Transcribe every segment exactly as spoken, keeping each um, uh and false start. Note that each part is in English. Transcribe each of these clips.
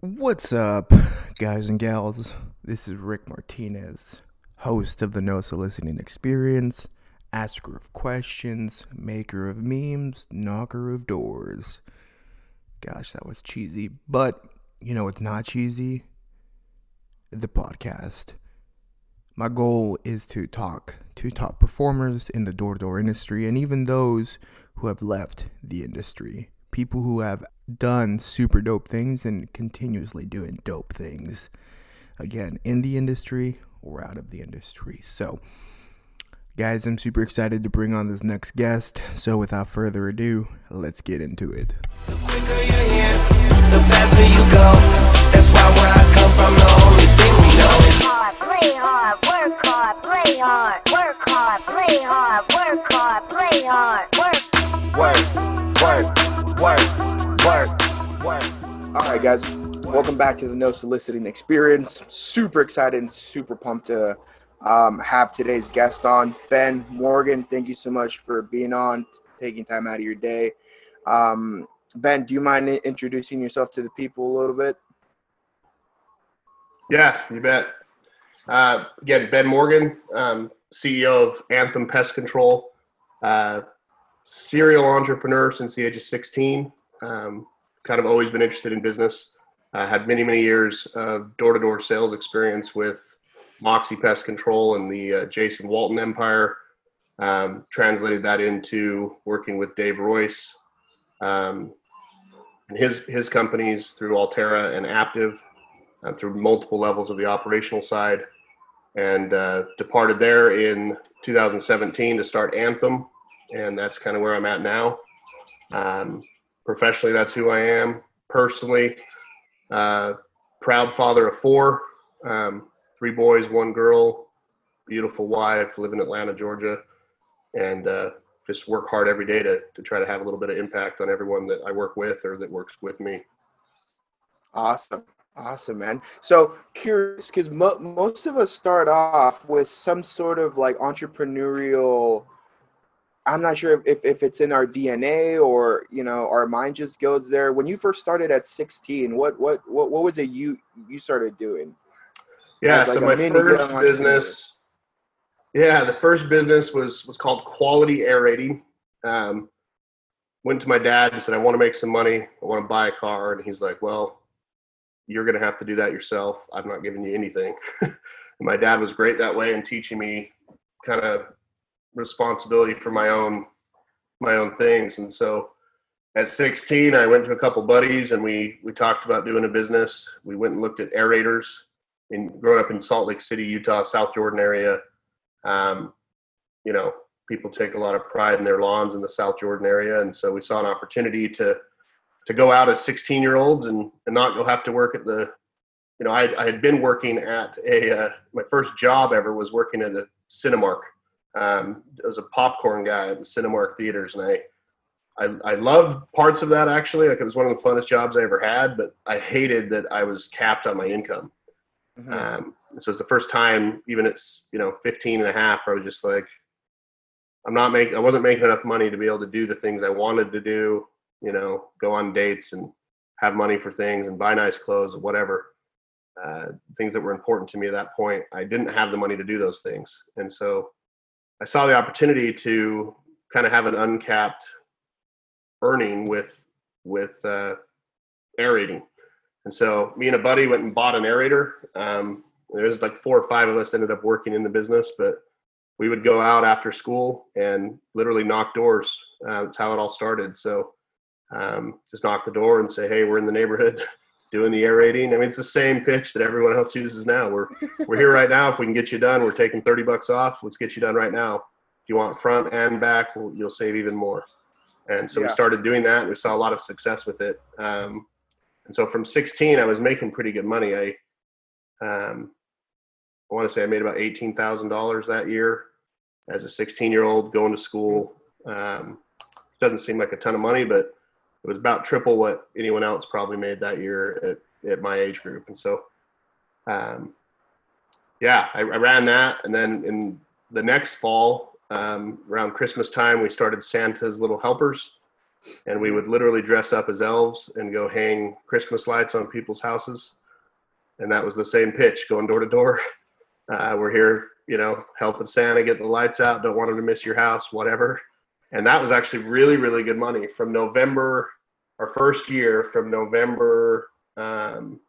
What's up, guys and gals? This is Rick Martinez, host of the No Soliciting Experience, asker of questions, maker of memes, knocker of doors. Gosh, that was cheesy, but you know it's not cheesy? The podcast. My goal is to talk to top performers in the door-to-door industry and even those who have left the industry. People who have done super dope things and continuously doing dope things, again, in the industry or out of the industry. So, guys, I'm super excited to bring on this next guest. So, without further ado, let's get into it. The quicker you're here, the faster you go. That's why where I come from, the only thing we know is hard, play hard, work hard, play hard, work hard, play hard, work hard, play hard, work, work, work. Work, work, work. All right, guys. Welcome back to the No Soliciting Experience. Super excited and super pumped to um, have today's guest on. Ben Morgan, thank you so much for being on, taking time out of your day. Um, Ben, do you mind introducing yourself to the people a little bit? Yeah, you bet. Uh, again, Ben Morgan, um, C E O of Anthem Pest Control. Uh, serial entrepreneur since the age of sixteen, um, kind of always been interested in business. I uh, had many, many years of door-to-door sales experience with Moxie Pest Control and the uh, Jason Walton empire, um, translated that into working with Dave Royce um, and his, his companies through Altera and Aptiv, uh, through multiple levels of the operational side, and uh, departed there in two thousand seventeen to start Anthem. And that's kind of where I'm at now. Um, professionally, that's who I am. Personally, uh, proud father of four, um, three boys, one girl, beautiful wife, live in Atlanta, Georgia, and uh, just work hard every day to, to try to have a little bit of impact on everyone that I work with or that works with me. Awesome. Awesome, man. So curious, because mo- most of us start off with some sort of like entrepreneurial I'm not sure if, if it's in our D N A or, you know, our mind just goes there. When you first started at sixteen, what what what, what was it you, you started doing? Yeah, so my first business, yeah, the first business was, was called Quality Aerating. Um, went to my dad and said, I want to make some money. I want to buy a car. And he's like, well, you're going to have to do that yourself. I'm not giving you anything. My dad was great that way and teaching me kind of responsibility for my own my own things. And so at sixteen, I went to a couple buddies and we we talked about doing a business. We went and looked at aerators and growing up in Salt Lake City, Utah, South Jordan area. Um, you know, people take a lot of pride in their lawns in the South Jordan area. And so we saw an opportunity to to go out as sixteen year olds and, and not go have to work at the, you know, I, I had been working at a, uh, my first job ever was working at a Cinemark. Um, I was a popcorn guy at the Cinemark theaters, and I, I, I loved parts of that actually. Like it was one of the funnest jobs I ever had, but I hated that I was capped on my income. Mm-hmm. Um, so it's the first time, even at you know fifteen and a half, where I was just like, I'm not making, I wasn't making enough money to be able to do the things I wanted to do. You know, go on dates and have money for things and buy nice clothes or whatever. Uh, things that were important to me at that point, I didn't have the money to do those things, and so I saw the opportunity to kind of have an uncapped earning with with uh, aerating. And so me and a buddy went and bought an aerator. Um, there was like four or five of us ended up working in the business, but we would go out after school and literally knock doors. Uh, that's how it all started. So um, just knock the door and say, hey, we're in the neighborhood doing the aerating. I mean, it's the same pitch that everyone else uses now. We're we're here right now. If we can get you done, we're taking thirty bucks off. Let's get you done right now. If you want front and back, we'll, you'll save even more. And so yeah. We started doing that, and we saw a lot of success with it. Um, and so from sixteen, I was making pretty good money. I um, I want to say I made about eighteen thousand dollars that year as a sixteen-year-old going to school. Um, doesn't seem like a ton of money, but it was about triple what anyone else probably made that year at, at my age group. And so, um, yeah, I, I ran that. And then in the next fall, um, around Christmas time, we started Santa's Little Helpers. And we would literally dress up as elves and go hang Christmas lights on people's houses. And that was the same pitch, going door to door. Uh, we're here, you know, helping Santa get the lights out. Don't want him to miss your house, whatever. And that was actually really, really good money. From November, our first year, from November, um,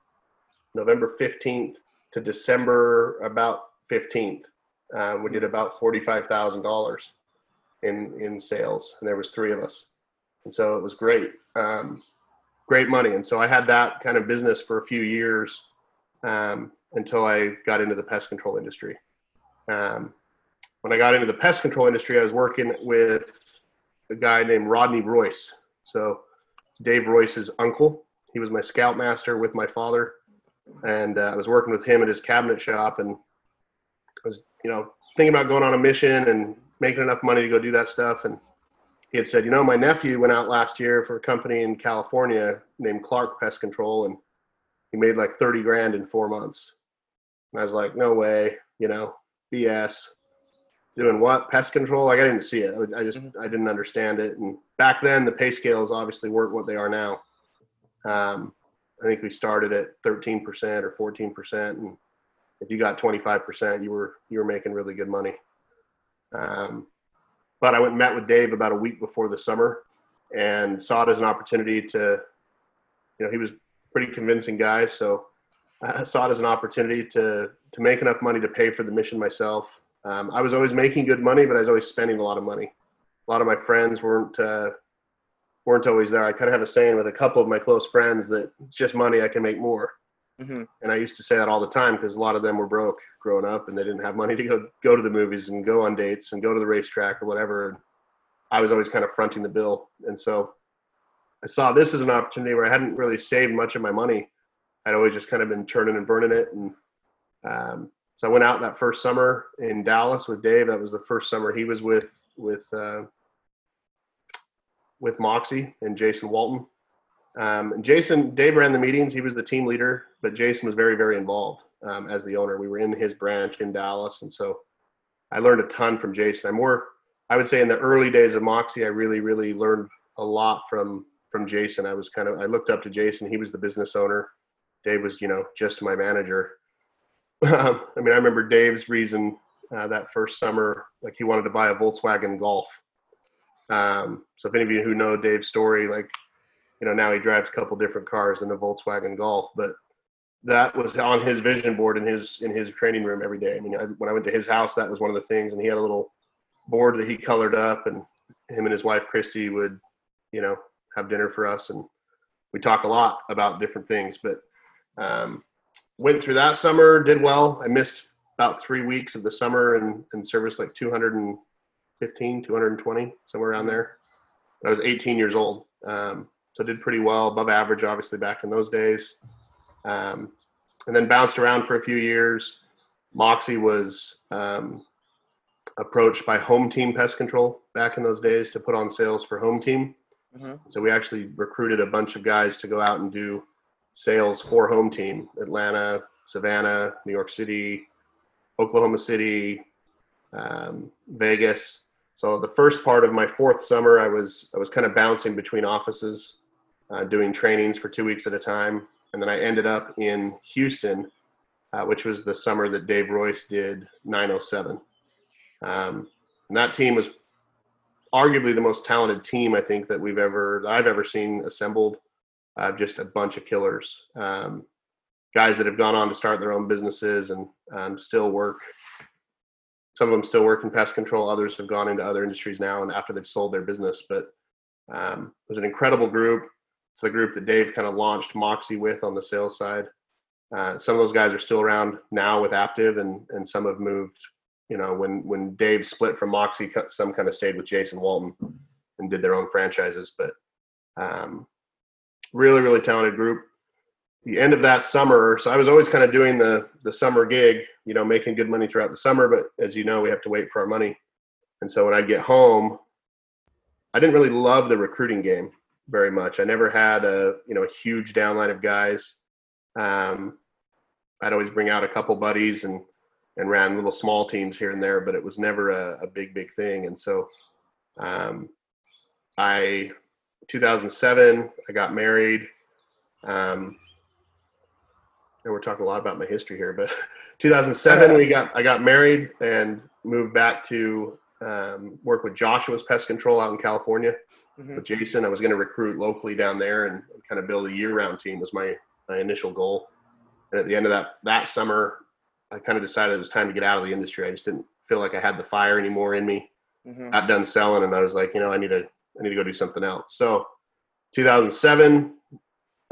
November fifteenth to December about fifteenth, uh, we did about forty-five thousand dollars in in sales. And there was three of us. And so it was great, um, great money. And so I had that kind of business for a few years um, until I got into the pest control industry. Um, when I got into the pest control industry, I was working with a guy named Rodney Royce. So it's Dave Royce's uncle. He was my scoutmaster with my father. And uh, I was working with him at his cabinet shop. And I was, you know, thinking about going on a mission and making enough money to go do that stuff. And he had said, you know, my nephew went out last year for a company in California named Clark Pest Control, and he made like thirty grand in four months. And I was like, no way, you know, B S. Doing what? Pest control? Like, I didn't see it. I just, I didn't understand it. And back then, the pay scales obviously weren't what they are now. Um, I think we started at thirteen percent or fourteen percent. And if you got twenty-five percent, you were, you were making really good money. Um, But I went and met with Dave about a week before the summer and saw it as an opportunity to, you know, he was a pretty convincing guy. So I saw it as an opportunity to to make enough money to pay for the mission myself. Um, I was always making good money, but I was always spending a lot of money. A lot of my friends weren't uh, weren't always there. I kind of have a saying with a couple of my close friends that it's just money, I can make more. Mm-hmm. And I used to say that all the time because a lot of them were broke growing up and they didn't have money to go, go to the movies and go on dates and go to the racetrack or whatever. And I was always kind of fronting the bill. And so I saw this as an opportunity where I hadn't really saved much of my money. I'd always just kind of been churning and burning it. And um, so I went out that first summer in Dallas with Dave. That was the first summer he was with, with, uh, with Moxie and Jason Walton. Um, and Jason, Dave ran the meetings. He was the team leader, but Jason was very, very involved um, as the owner. We were in his branch in Dallas. And so I learned a ton from Jason. I'm more, I would say in the early days of Moxie, I really, really learned a lot from, from Jason. I was kind of, I looked up to Jason. He was the business owner. Dave was, you know, just my manager. um, I mean, I remember Dave's reason uh, that first summer, like he wanted to buy a Volkswagen Golf. Um, so if any of you who know Dave's story, like, you know, now he drives a couple different cars in a Volkswagen Golf, but that was on his vision board in his in his training room every day. I mean, I, when I went to his house, that was one of the things, and he had a little board that he colored up, and him and his wife, Christy, would, you know, have dinner for us, and we talk a lot about different things, but um, went through that summer, did well. I missed about three weeks of the summer and, and serviced like two hundred fifteen, two hundred twenty, somewhere around there. I was eighteen years old. Um, So did pretty well, above average, obviously, back in those days. Um, and then bounced around for a few years. Moxie was um, approached by Home Team Pest Control back in those days to put on sales for Home Team. Mm-hmm. So we actually recruited a bunch of guys to go out and do sales for Home Team, Atlanta, Savannah, New York City, Oklahoma City, um, Vegas. So the first part of my fourth summer, I was I was kind of bouncing between offices. Uh, doing trainings for two weeks at a time. And then I ended up in Houston, uh, which was the summer that Dave Royce did nine oh seven. Um, and that team was arguably the most talented team, I think, that we've ever, that I've ever seen assembled. Uh, just a bunch of killers. Um, guys that have gone on to start their own businesses and um, still work. Some of them still work in pest control. Others have gone into other industries now and after they've sold their business. But um, it was an incredible group. It's the group that Dave kind of launched Moxie with on the sales side. Uh, some of those guys are still around now with Aptiv, and and some have moved. You know, when when Dave split from Moxie, some kind of stayed with Jason Walton and did their own franchises. But um, really, really talented group. The end of that summer, so I was always kind of doing the the summer gig, you know, making good money throughout the summer. But as you know, we have to wait for our money. And so when I'd get home, I didn't really love the recruiting game very much. I never had a, you know, a huge downline of guys. Um, I'd always bring out a couple buddies and, and ran little small teams here and there, but it was never a, a big, big thing. And so um, I two thousand seven, I got married. Um, and we're talking a lot about my history here, but two thousand seven, we got I got married and moved back to um, work with Joshua's Pest Control out in California. Mm-hmm. With Jason, I was going to recruit locally down there and kind of build a year-round team was my, my initial goal. And at the end of that that summer, I kind of decided it was time to get out of the industry. I just didn't feel like I had the fire anymore in me. Mm-hmm. Got done selling, and I was like, you know, I need to I need to go do something else. So, two thousand seven,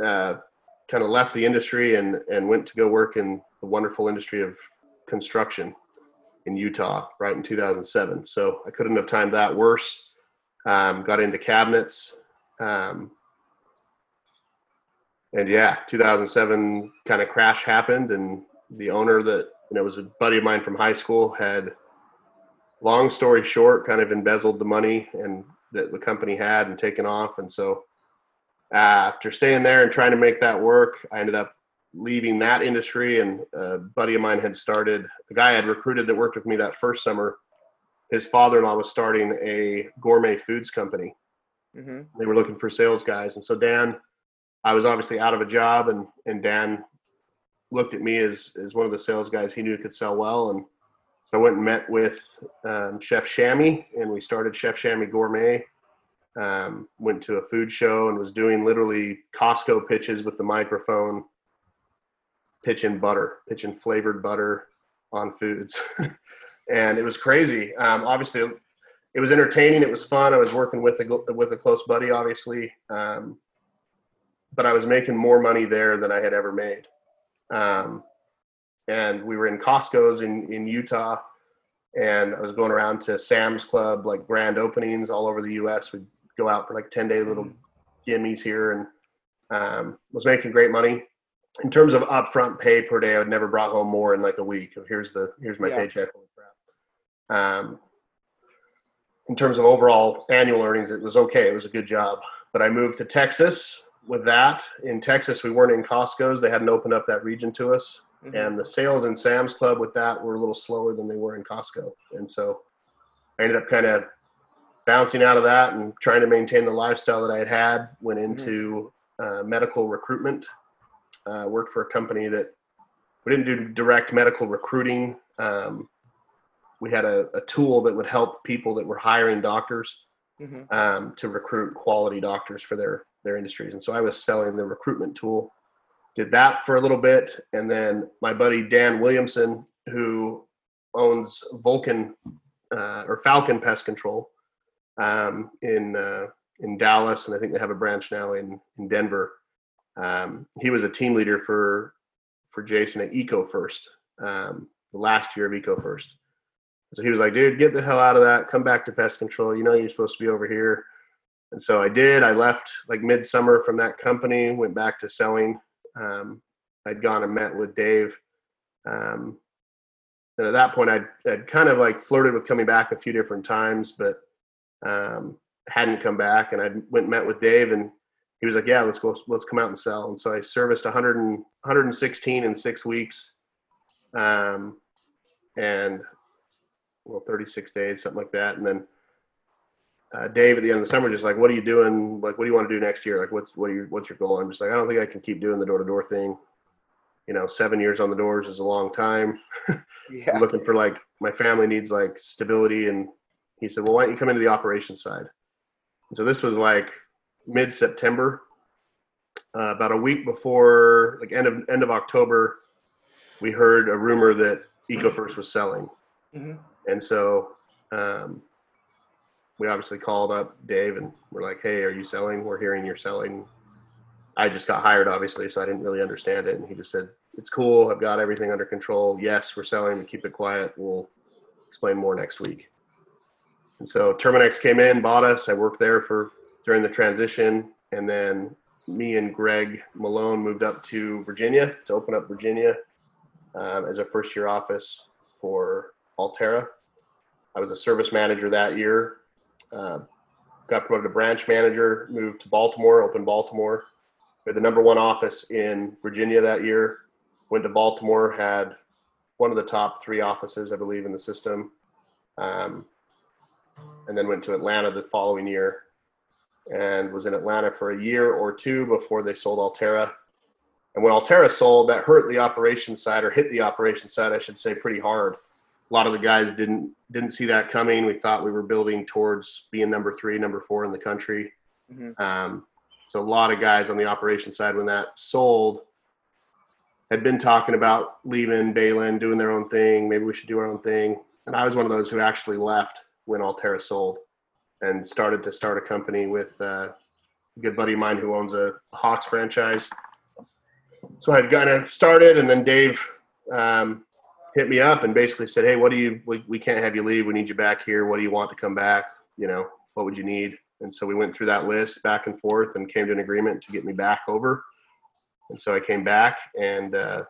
uh, kind of left the industry and and went to go work in the wonderful industry of construction in Utah, right in two thousand seven. So I couldn't have timed that worse. Um, got into cabinets. Um, and yeah, two thousand seven kind of crash happened. And the owner that, you know, was a buddy of mine from high school had, long story short, kind of embezzled the money and that the company had and taken off. And so uh, after staying there and trying to make that work, I ended up leaving that industry, and a buddy of mine had started, the guy I had recruited that worked with me that first summer, his father-in-law was starting a gourmet foods company. Mm-hmm. They were looking for sales guys. And so Dan, I was obviously out of a job, and, and Dan looked at me as, as one of the sales guys he knew could sell well. And so I went and met with um, Chef Shammy, and we started Chef Shammy Gourmet. Um, went to a food show and was doing literally Costco pitches with the microphone, pitching butter, pitching flavored butter on foods. And it was crazy. Um, obviously, it was entertaining. It was fun. I was working with a, with a close buddy, obviously. Um, but I was making more money there than I had ever made. Um, and we were in Costco's in, in Utah, and I was going around to Sam's Club, like grand openings all over the U S. We'd go out for like ten-day little gimmies here, and um, was making great money. In terms of upfront pay per day, I would never brought home more in like a week. Here's the here's my yeah. paycheck. Um, in terms of overall annual earnings, it was okay. It was a good job. But I moved to Texas with that. In Texas, we weren't in Costco's. They hadn't opened up that region to us. Mm-hmm. And the sales in Sam's Club with that were a little slower than they were in Costco. And so I ended up kind of bouncing out of that and trying to maintain the lifestyle that I had had. Went into mm-hmm. uh, medical recruitment. Uh, worked for a company that we didn't do direct medical recruiting. Um, we had a, a tool that would help people that were hiring doctors mm-hmm. um, to recruit quality doctors for their, their industries. And so I was selling the recruitment tool, did that for a little bit. And then my buddy, Dan Williamson, who owns Vulcan uh, or Falcon Pest Control um, in, uh, in Dallas. And I think they have a branch now in, in Denver. Um, he was a team leader for, for Jason at EcoFirst, um, the last year of EcoFirst. So he was like, dude, get the hell out of that. Come back to pest control. You know, you're supposed to be over here. And so I did, I left like midsummer from that company, went back to selling. Um, I'd gone and met with Dave. Um, and at that point I'd, I'd kind of like flirted with coming back a few different times, but, um, hadn't come back. And I went and met with Dave, and he was like, yeah, let's go, let's come out and sell. And so I serviced one hundred and, one hundred sixteen in six weeks. Um, and well, thirty-six days, something like that. And then, uh, Dave at the end of the summer, just like, what are you doing? Like, what do you want to do next year? Like, what's, what are you, what's your goal? I'm just like, I don't think I can keep doing the door to door thing. You know, seven years on the doors is a long time. Yeah. I'm looking for like, my family needs like stability. And he said, well, why don't you come into the operations side? And so this was like mid-September, uh, about a week before, like end of end of October, we heard a rumor that EcoFirst was selling. Mm-hmm. And so um, we obviously called up Dave, and we're like, hey, are you selling? We're hearing you're selling. I just got hired, obviously, so I didn't really understand it. And he just said, it's cool. I've got everything under control. Yes, we're selling. We keep it quiet. We'll explain more next week. And so Terminex came in, bought us. I worked there for during the transition, and then me and Greg Malone moved up to Virginia to open up Virginia um, as a first year office for Altera. I was a service manager that year, uh, got promoted to branch manager, moved to Baltimore, opened Baltimore. We had the number one office in Virginia that year, went to Baltimore, had one of the top three offices, I believe, in the system, um, and then went to Atlanta the following year. and was in Atlanta for a year or two before they sold Altera. And when Altera sold, that hurt the operations side, or hit the operations side, I should say, pretty hard. A lot of the guys didn't didn't see that coming. We thought we were building towards being number three, number four in the country. Mm-hmm. Um, so a lot of guys on the operations side, when that sold, had been talking about leaving, bailing, doing their own thing. Maybe we should do our own thing. And I was one of those who actually left when Altera sold and started to start a company with uh, a good buddy of mine who owns a Hawks franchise. So I'd kind of started, and then Dave um, hit me up and basically said, hey, what do you, we, we can't have you leave. We need you back here. What do you want to come back? You know, what would you need? And so we went through that list back and forth and came to an agreement to get me back over. And so I came back and, uh,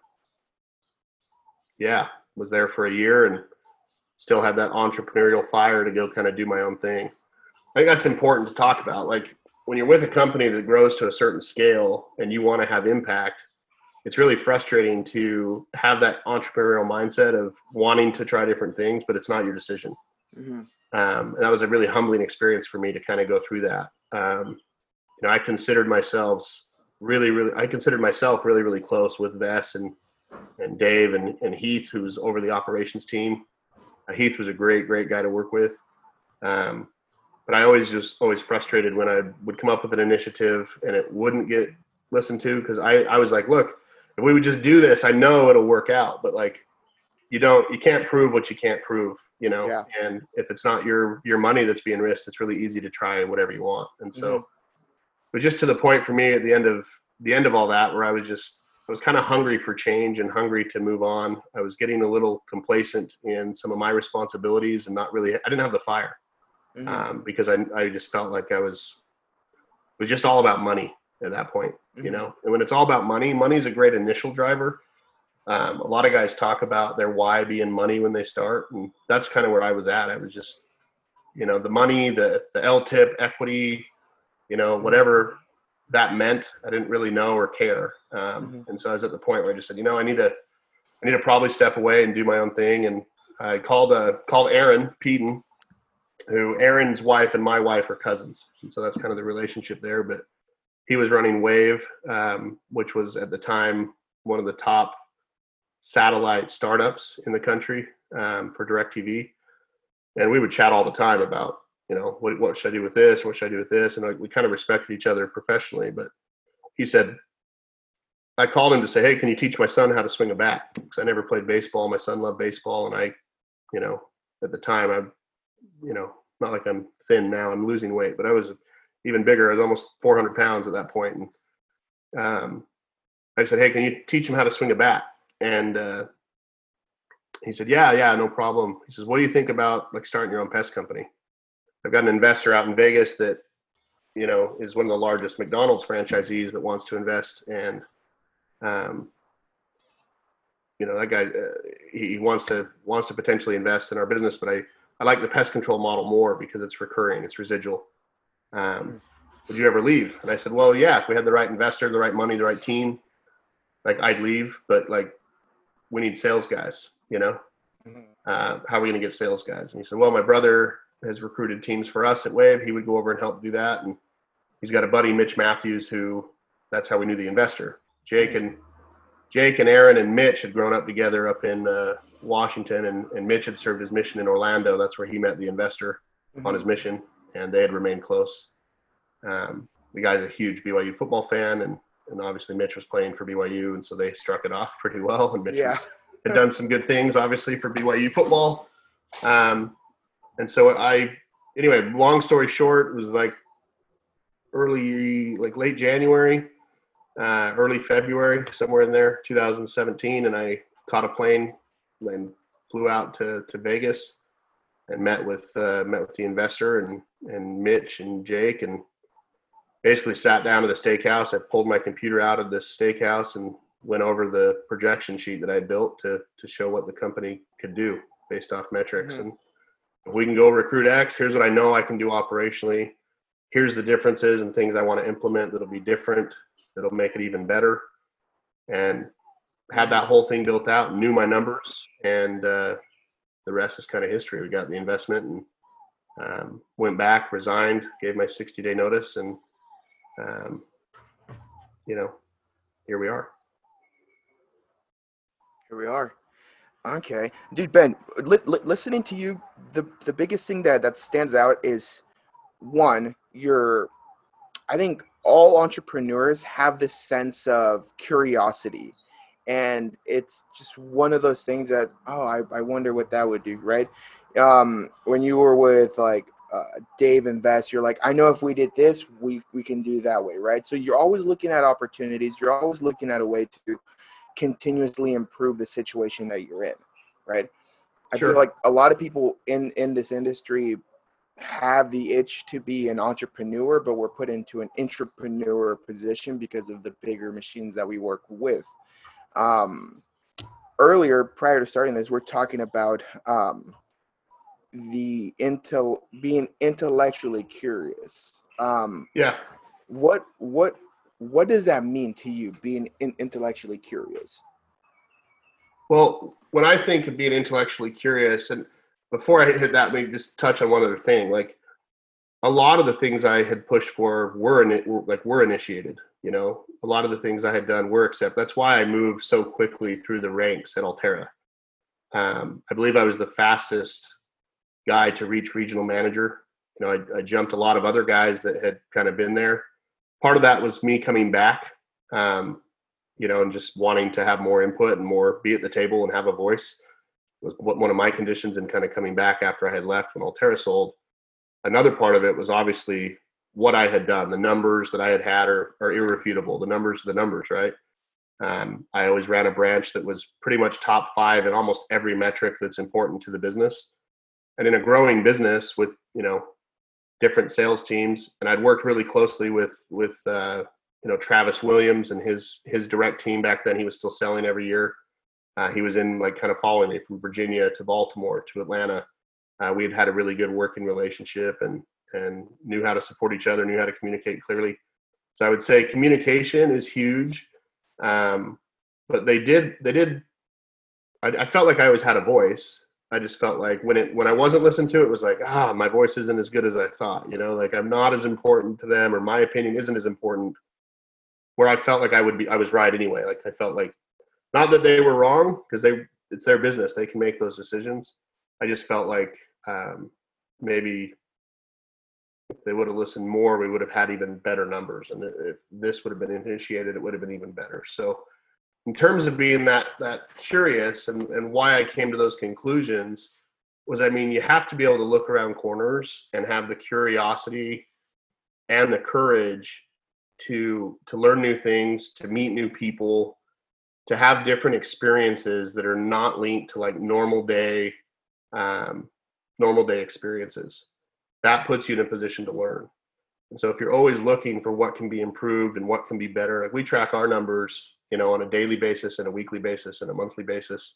yeah, was there for a year and still had that entrepreneurial fire to go kind of do my own thing. I think that's important to talk about. Like, when you're with a company that grows to a certain scale and you want to have impact, it's really frustrating to have that entrepreneurial mindset of wanting to try different things, but it's not your decision. Mm-hmm. Um, and that was a really humbling experience for me to kind of go through that. Um, you know, I considered myself really, really, I considered myself really, really close with Vess and, and Dave and, and Heath, who's over the operations team. Uh, Heath was a great, great guy to work with. Um, but I always just always frustrated when I would come up with an initiative and it wouldn't get listened to. Cause I, I was like, look, if we would just do this, I know it'll work out, but like, you don't, you can't prove what you can't prove, you know? Yeah. And if it's not your, your money that's being risked, it's really easy to try whatever you want. And so, mm-hmm. but just to the point for me at the end of the end of all that, where I was just, I was kind of hungry for change and hungry to move on. I was getting a little complacent in some of my responsibilities and not really, I didn't have the fire mm-hmm. um, because I I just felt like I was, it was just all about money at that point, mm-hmm. you know? And when it's all about money, money is a great initial driver. Um, a lot of guys talk about their why being money when they start. And that's kind of where I was at. I was just, you know, the money, the, the L T I P equity, you know, whatever that meant, I didn't really know or care. Um, mm-hmm. And so I was at the point where I just said, you know, I need to, I need to probably step away and do my own thing. And I called, uh, called Aaron Peden, who Aaron's wife and my wife are cousins. And so that's kind of the relationship there, but he was running Wave, um, which was at the time, one of the top satellite startups in the country, um, for DirecTV. And we would chat all the time about, you know, what, what should I do with this? What should I do with this? And like, we kind of respected each other professionally, but he said, I called him to say, hey, can you teach my son how to swing a bat? Because I never played baseball. My son loved baseball. And I, you know, at the time I'm, you know, not like I'm thin now, I'm losing weight, but I was even bigger. I was almost four hundred pounds at that point. And um, I said, hey, can you teach him how to swing a bat? And uh, he said, yeah, yeah, no problem. He says, what do you think about like starting your own pest company? I've got an investor out in Vegas that, you know, is one of the largest McDonald's franchisees that wants to invest. And, um, you know, that guy, uh, he wants to, wants to potentially invest in our business, but I, I like the pest control model more because it's recurring, it's residual. Um, would you ever leave? And I said, well, yeah, if we had the right investor, the right money, the right team, like I'd leave, but like we need sales guys, you know, uh, how are we going to get sales guys? And he said, well, my brother has recruited teams for us at Wave. He would go over and help do that. And he's got a buddy, Mitch Matthews, who that's how we knew the investor. Jake and Jake and Aaron and Mitch had grown up together up in uh, Washington, and, and Mitch had served his mission in Orlando. That's where he met the investor mm-hmm. on his mission, and they had remained close. Um, the guy's a huge B Y U football fan, and, and obviously Mitch was playing for B Y U, and so they struck it off pretty well. And Mitch yeah. was, had done some good things, obviously, for B Y U football. Um, And so I, anyway, long story short, it was like early, like late January, uh, early February, somewhere in there, two thousand seventeen. And I caught a plane and flew out to, to Vegas and met with, uh, met with the investor and, and Mitch and Jake, and basically sat down at a steakhouse. I pulled my computer out of this steakhouse and went over the projection sheet that I built to, to show what the company could do based off metrics. Mm-hmm. And if we can go recruit X, here's what I know I can do operationally. Here's the differences and things I want to implement that'll be different, that'll make it even better. And had that whole thing built out, knew my numbers, and uh, the rest is kind of history. We got the investment and Um, went back, resigned, gave my sixty-day notice, and um, you know, here we are. Here we are. Okay, dude, Ben, li- li- listening to you, the the biggest thing that that stands out is one, you're, I think all entrepreneurs have this sense of curiosity, and it's just one of those things that, oh, I, I wonder what that would do, right? Um, when you were with like uh, Dave and Vess, you're like, I know if we did this, we, we can do that way, right? So you're always looking at opportunities. You're always looking at a way to continuously improve the situation that you're in, right? I sure. feel like a lot of people in, in this industry have the itch to be an entrepreneur, but we're put into an intrapreneur position because of the bigger machines that we work with. Um, earlier, prior to starting this, we're talking about um, the intel being intellectually curious. Um, yeah. What what what does that mean to you? Being in- intellectually curious. Well, when I think of being intellectually curious, and before I hit that, maybe just touch on one other thing. Like a lot of the things I had pushed for were in it, were, like were initiated. You know, a lot of the things I had done were accepted. That's why I moved so quickly through the ranks at Altera. Um, I believe I was the fastest guy to reach regional manager. You know, I, I jumped a lot of other guys that had kind of been there. Part of that was me coming back, um, you know, and just wanting to have more input and more be at the table and have a voice. Was one of my conditions in kind of coming back after I had left when Altera sold. Another part of it was obviously what I had done. The numbers that I had had are, are irrefutable. The numbers are the numbers, right? Um, I always ran a branch that was pretty much top five in almost every metric that's important to the business. And in a growing business with, you know, different sales teams, and I'd worked really closely with, with uh, you know, Travis Williams and his his direct team back then. He was still selling every year. Uh, he was in like kind of following me from Virginia to Baltimore to Atlanta. Uh, we had had a really good working relationship and and knew how to support each other, knew how to communicate clearly. So I would say communication is huge. Um, but they did, they did, I, I felt like I always had a voice. I just felt like when it, when I wasn't listened to, it was like, ah, my voice isn't as good as I thought, you know, like I'm not as important to them, or my opinion isn't as important, where I felt like I would be, I was right anyway. Like I felt like, not that they were wrong, because they it's their business. They can make those decisions. I just felt like um, maybe if they would have listened more, we would have had even better numbers. And if this would have been initiated, it would have been even better. So in terms of being that that curious and, and why I came to those conclusions was, I mean, you have to be able to look around corners and have the curiosity and the courage to to learn new things, to meet new people, to have different experiences that are not linked to like normal day, um, normal day experiences. That puts you in a position to learn. And so if you're always looking for what can be improved and what can be better, like we track our numbers, you know, on a daily basis and a weekly basis and a monthly basis.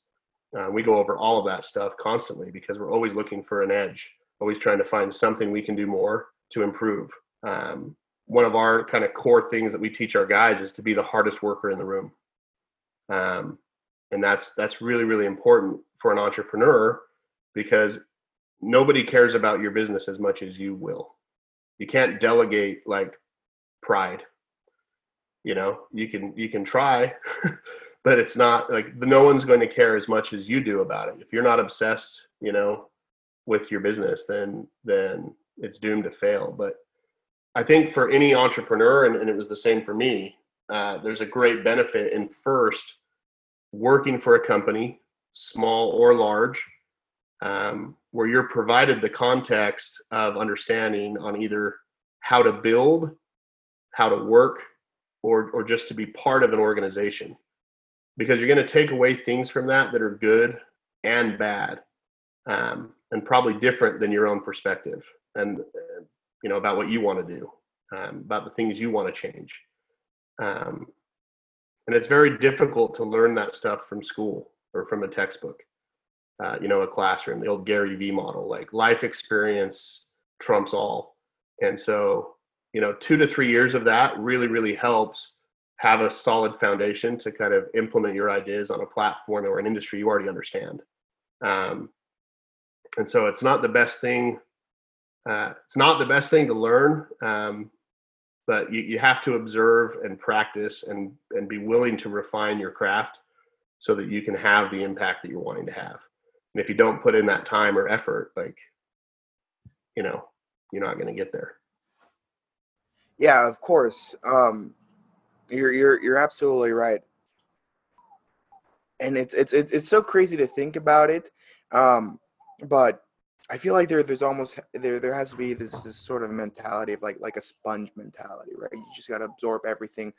Uh, we go over all of that stuff constantly because we're always looking for an edge, always trying to find something we can do more to improve. Um, one of our kind of core things that we teach our guys is to be the hardest worker in the room. Um, and that's, that's really, really important for an entrepreneur because nobody cares about your business as much as you will. You can't delegate like pride, you know, you can, you can try, but it's not like no one's going to care as much as you do about it. If you're not obsessed, you know, with your business, then, then it's doomed to fail. But I think for any entrepreneur, and, and it was the same for me, uh, there's a great benefit in first working for a company, small or large, um, where you're provided the context of understanding on either how to build, how to work, or or just to be part of an organization. Because you're going to take away things from that that are good and bad, um, and probably different than your own perspective and, uh, you know, about what you want to do, um, about the things you want to change. Um, and it's very difficult to learn that stuff from school or from a textbook, uh, you know, a classroom, the old Gary Vee model, like life experience trumps all. And so, you know, two to three years of that really, really helps have a solid foundation to kind of implement your ideas on a platform or an industry you already understand. Um, and so it's not the best thing Uh, it's not the best thing to learn, um, but you, you have to observe and practice and, and be willing to refine your craft so that you can have the impact that you're wanting to have. And if you don't put in that time or effort, like, you know, you're not going to get there. Yeah, of course. Um, you're, you're, you're absolutely right. And it's, it's, it's so crazy to think about it. Um, but I feel like there, there's almost, there, there has to be this, this sort of mentality of like, like a sponge mentality, right? You just got to absorb everything.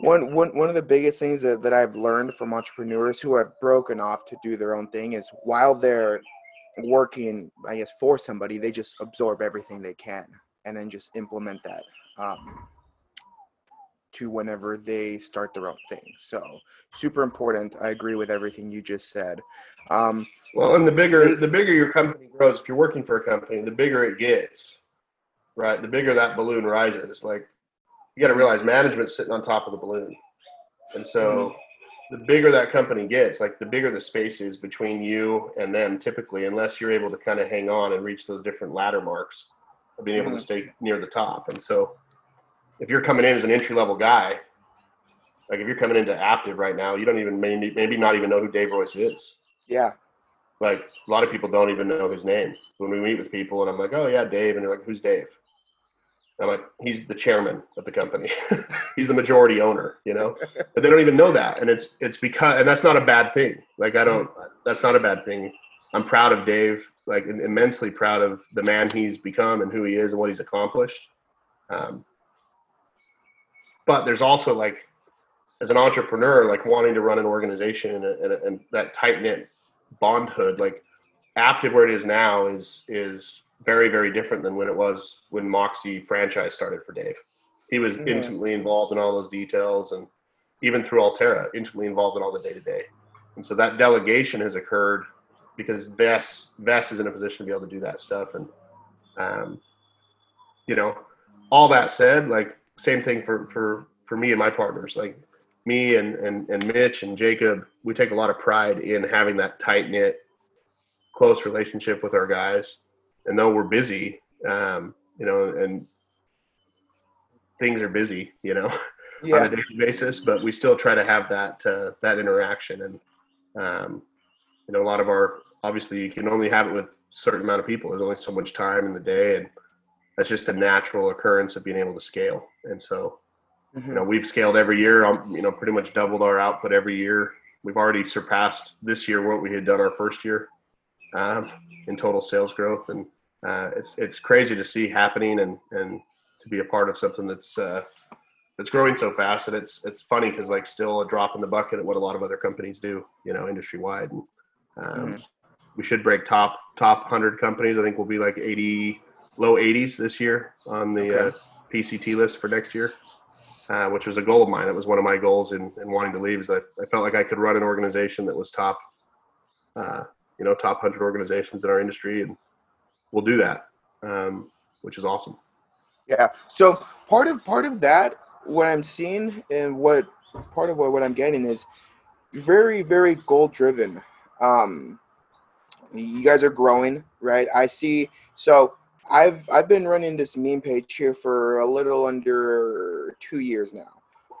One, one, one of the biggest things that, that I've learned from entrepreneurs who have broken off to do their own thing is while they're working, I guess, for somebody, they just absorb everything they can and then just implement that um, to whenever they start their own thing. So super important. I agree with everything you just said. Um, well, and the bigger, the bigger your company grows, if you're working for a company, the bigger it gets, right? The bigger that balloon rises. Like, you got to realize management's sitting on top of the balloon. And so the bigger that company gets, like the bigger the space is between you and them typically, unless you're able to kind of hang on and reach those different ladder marks of being able to stay near the top. And so if you're coming in as an entry-level guy, like if you're coming into Aptiv right now, you don't even maybe, maybe not even know who Dave Royce is. Yeah. Like a lot of people don't even know his name. When we meet with people and I'm like, oh yeah, Dave. And they're like, who's Dave? I'm like, he's the chairman of the company. He's the majority owner, you know, but they don't even know that. And it's, it's because, and that's not a bad thing. Like, I don't, that's not a bad thing. I'm proud of Dave, like immensely proud of the man he's become and who he is and what he's accomplished. Um, but there's also like, as an entrepreneur, like wanting to run an organization and, and, and that tight knit bondhood, like Aptiv where it is now is, is, very, very different than when it was when Moxie franchise started for Dave. He was mm-hmm. intimately involved in all those details and even through Altera, intimately involved in all the day-to-day. And so that delegation has occurred because Vess, Vess is in a position to be able to do that stuff. And, um, you know, all that said, like same thing for, for, for me and my partners, like me and, and, and Mitch and Jacob, we take a lot of pride in having that tight-knit, close relationship with our guys. And though we're busy, um, you know, and things are busy, you know, yeah. on a daily basis, but we still try to have that, uh, that interaction. And, um, you know, a lot of our, obviously you can only have it with a certain amount of people. There's only so much time in the day, and that's just a natural occurrence of being able to scale. And so, mm-hmm. you know, we've scaled every year, you know, pretty much doubled our output every year. We've already surpassed this year what we had done our first year, um, in total sales growth. And, Uh, it's it's crazy to see happening and, and to be a part of something that's uh, that's growing so fast. And it's it's funny because like still a drop in the bucket at what a lot of other companies do, you know, industry wide. And um, mm. we should break top top one hundred companies. I think we'll be like eighty low eighties this year on the okay. uh, P C T list for next year, uh, which was a goal of mine. That was one of my goals in, in wanting to leave. Is I, I felt like I could run an organization that was top, uh, you know, top one hundred organizations in our industry and. We'll do that, um, which is awesome. Yeah. So part of part of that, what I'm seeing and what part of what, what I'm getting is very, very goal driven. Um, you guys are growing, right? I see. So I've I've been running this meme page here for a little under two years now.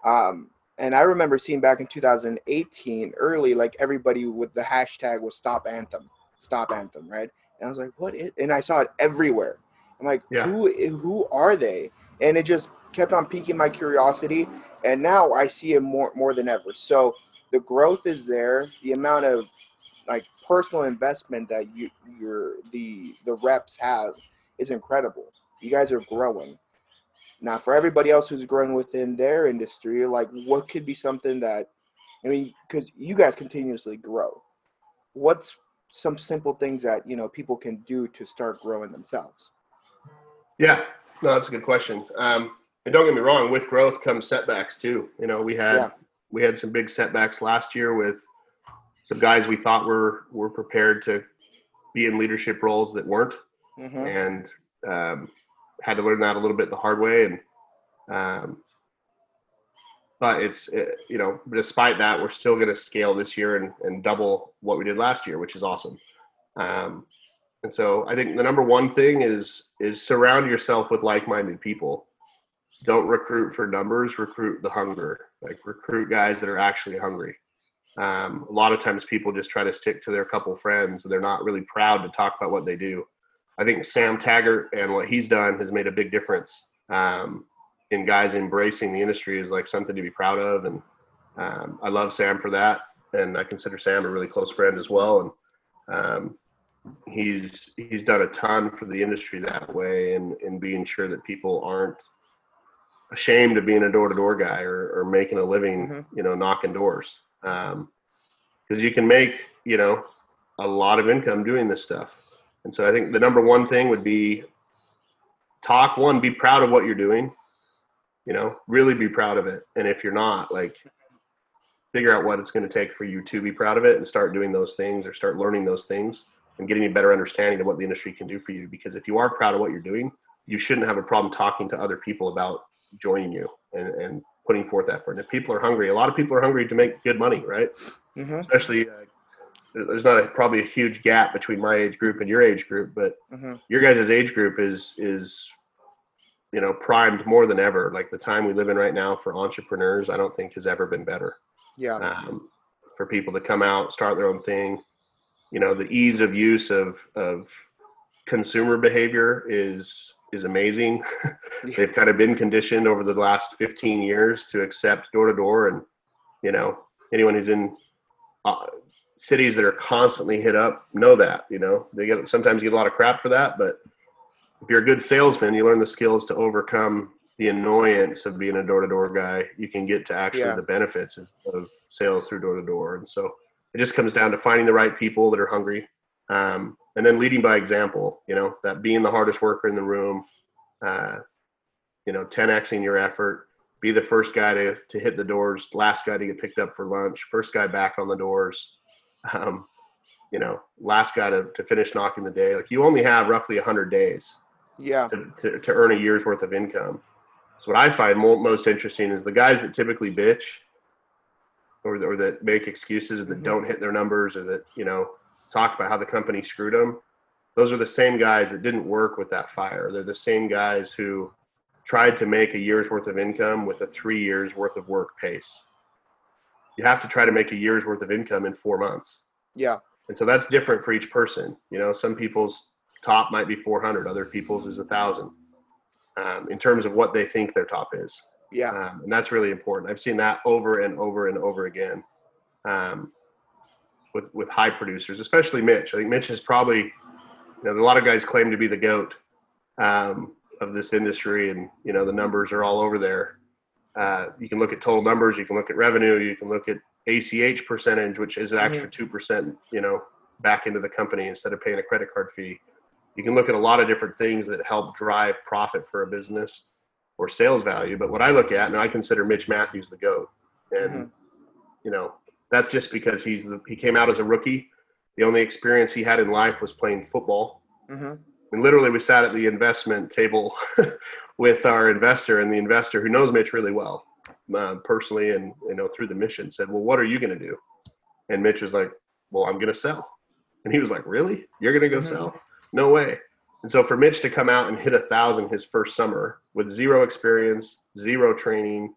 Um, and I remember seeing back in two thousand eighteen early, like everybody with the hashtag was Stop Anthem, Stop Anthem, right? And I was like, what is, and I saw it everywhere. I'm like, yeah. who who are they? And it just kept on piquing my curiosity. And now I see it more, more than ever. So the growth is there. The amount of like personal investment that you, your, the, the reps have is incredible. You guys are growing. Now for everybody else who's growing within their industry, like what could be something that, I mean, cause you guys continuously grow. What's, some simple things that, you know, people can do to start growing themselves? Yeah, no, that's a good question. Um, and don't get me wrong, with growth comes setbacks too. You know, we had, yeah. we had some big setbacks last year with some guys we thought were, were prepared to be in leadership roles that weren't, mm-hmm. and um, had to learn that a little bit the hard way. And, um, but it's, it, you know, despite that, we're still going to scale this year and, and double what we did last year, which is awesome. Um, And so I think the number one thing is, is surround yourself with like-minded people. Don't recruit for numbers, recruit the hunger, like recruit guys that are actually hungry. Um, a lot of times people just try to stick to their couple friends and they're not really proud to talk about what they do. I think Sam Taggart and what he's done has made a big difference um, in guys embracing the industry is like something to be proud of. And um, I love Sam for that. And I consider Sam a really close friend as well. And um, he's, he's done a ton for the industry that way, and, and being sure that people aren't ashamed of being a door-to-door guy or, or making a living, mm-hmm. you know, knocking doors. Um, cause you can make, you know, a lot of income doing this stuff. And so I think the number one thing would be talk one, be proud of what you're doing, you know, really be proud of it. And if you're not, like, figure out what it's going to take for you to be proud of it and start doing those things or start learning those things and getting a better understanding of what the industry can do for you. Because if you are proud of what you're doing, you shouldn't have a problem talking to other people about joining you and, and putting forth effort. And if people are hungry, a lot of people are hungry to make good money, right? Mm-hmm. Especially, uh, there's not a, probably a huge gap between my age group and your age group, but mm-hmm. your guys' age group is, is, you know, primed more than ever. Like the time we live in right now for entrepreneurs, I don't think has ever been better. Yeah. Um, for people to come out, start their own thing. You know, the ease of use of, of consumer behavior is, is amazing. They've kind of been conditioned over the last fifteen years to accept door to door. And, you know, anyone who's in uh, cities that are constantly hit up know that, you know, they get, sometimes you get a lot of crap for that, but if you're a good salesman, you learn the skills to overcome the annoyance of being a door to door guy. You can get to actually yeah. the benefits of, of sales through door to door. And so it just comes down to finding the right people that are hungry. Um, And then leading by example, you know, that being the hardest worker in the room, uh, you know, ten Xing your effort, be the first guy to, to hit the doors, last guy to get picked up for lunch, first guy back on the doors, um, you know, last guy to, to finish knocking the day. Like you only have roughly one hundred days yeah, to, to, to earn a year's worth of income. So what I find mo- most interesting is the guys that typically bitch or, or that make excuses or that mm-hmm. don't hit their numbers or that, you know, talk about how the company screwed them. Those are the same guys that didn't work with that fire. They're the same guys who tried to make a year's worth of income with a three years worth of work pace. You have to try to make a year's worth of income in four months. Yeah. And so that's different for each person. You know, some people's top might be four hundred, other people's is a thousand um, in terms of what they think their top is. Yeah. Um, and that's really important. I've seen that over and over and over again. Um, with, with high producers, especially Mitch. I think Mitch is probably, you know, a lot of guys claim to be the GOAT um, of this industry. And, you know, the numbers are all over there. Uh, you can look at total numbers, you can look at revenue, you can look at A C H percentage, which is an extra mm-hmm. two percent, you know, back into the company instead of paying a credit card fee. You can look at a lot of different things that help drive profit for a business or sales value. But what I look at, and I consider Mitch Matthews the GOAT. And, mm-hmm. you know, that's just because he's the, he came out as a rookie. The only experience he had in life was playing football. Mm-hmm. And literally we sat at the investment table with our investor, and the investor, who knows Mitch really well uh, personally and, you know, through the mission, said, well, what are you going to do? And Mitch was like, well, I'm going to sell. And he was like, really? You're going to go mm-hmm. sell? No way. And so for Mitch to come out and hit a thousand his first summer with zero experience, zero training,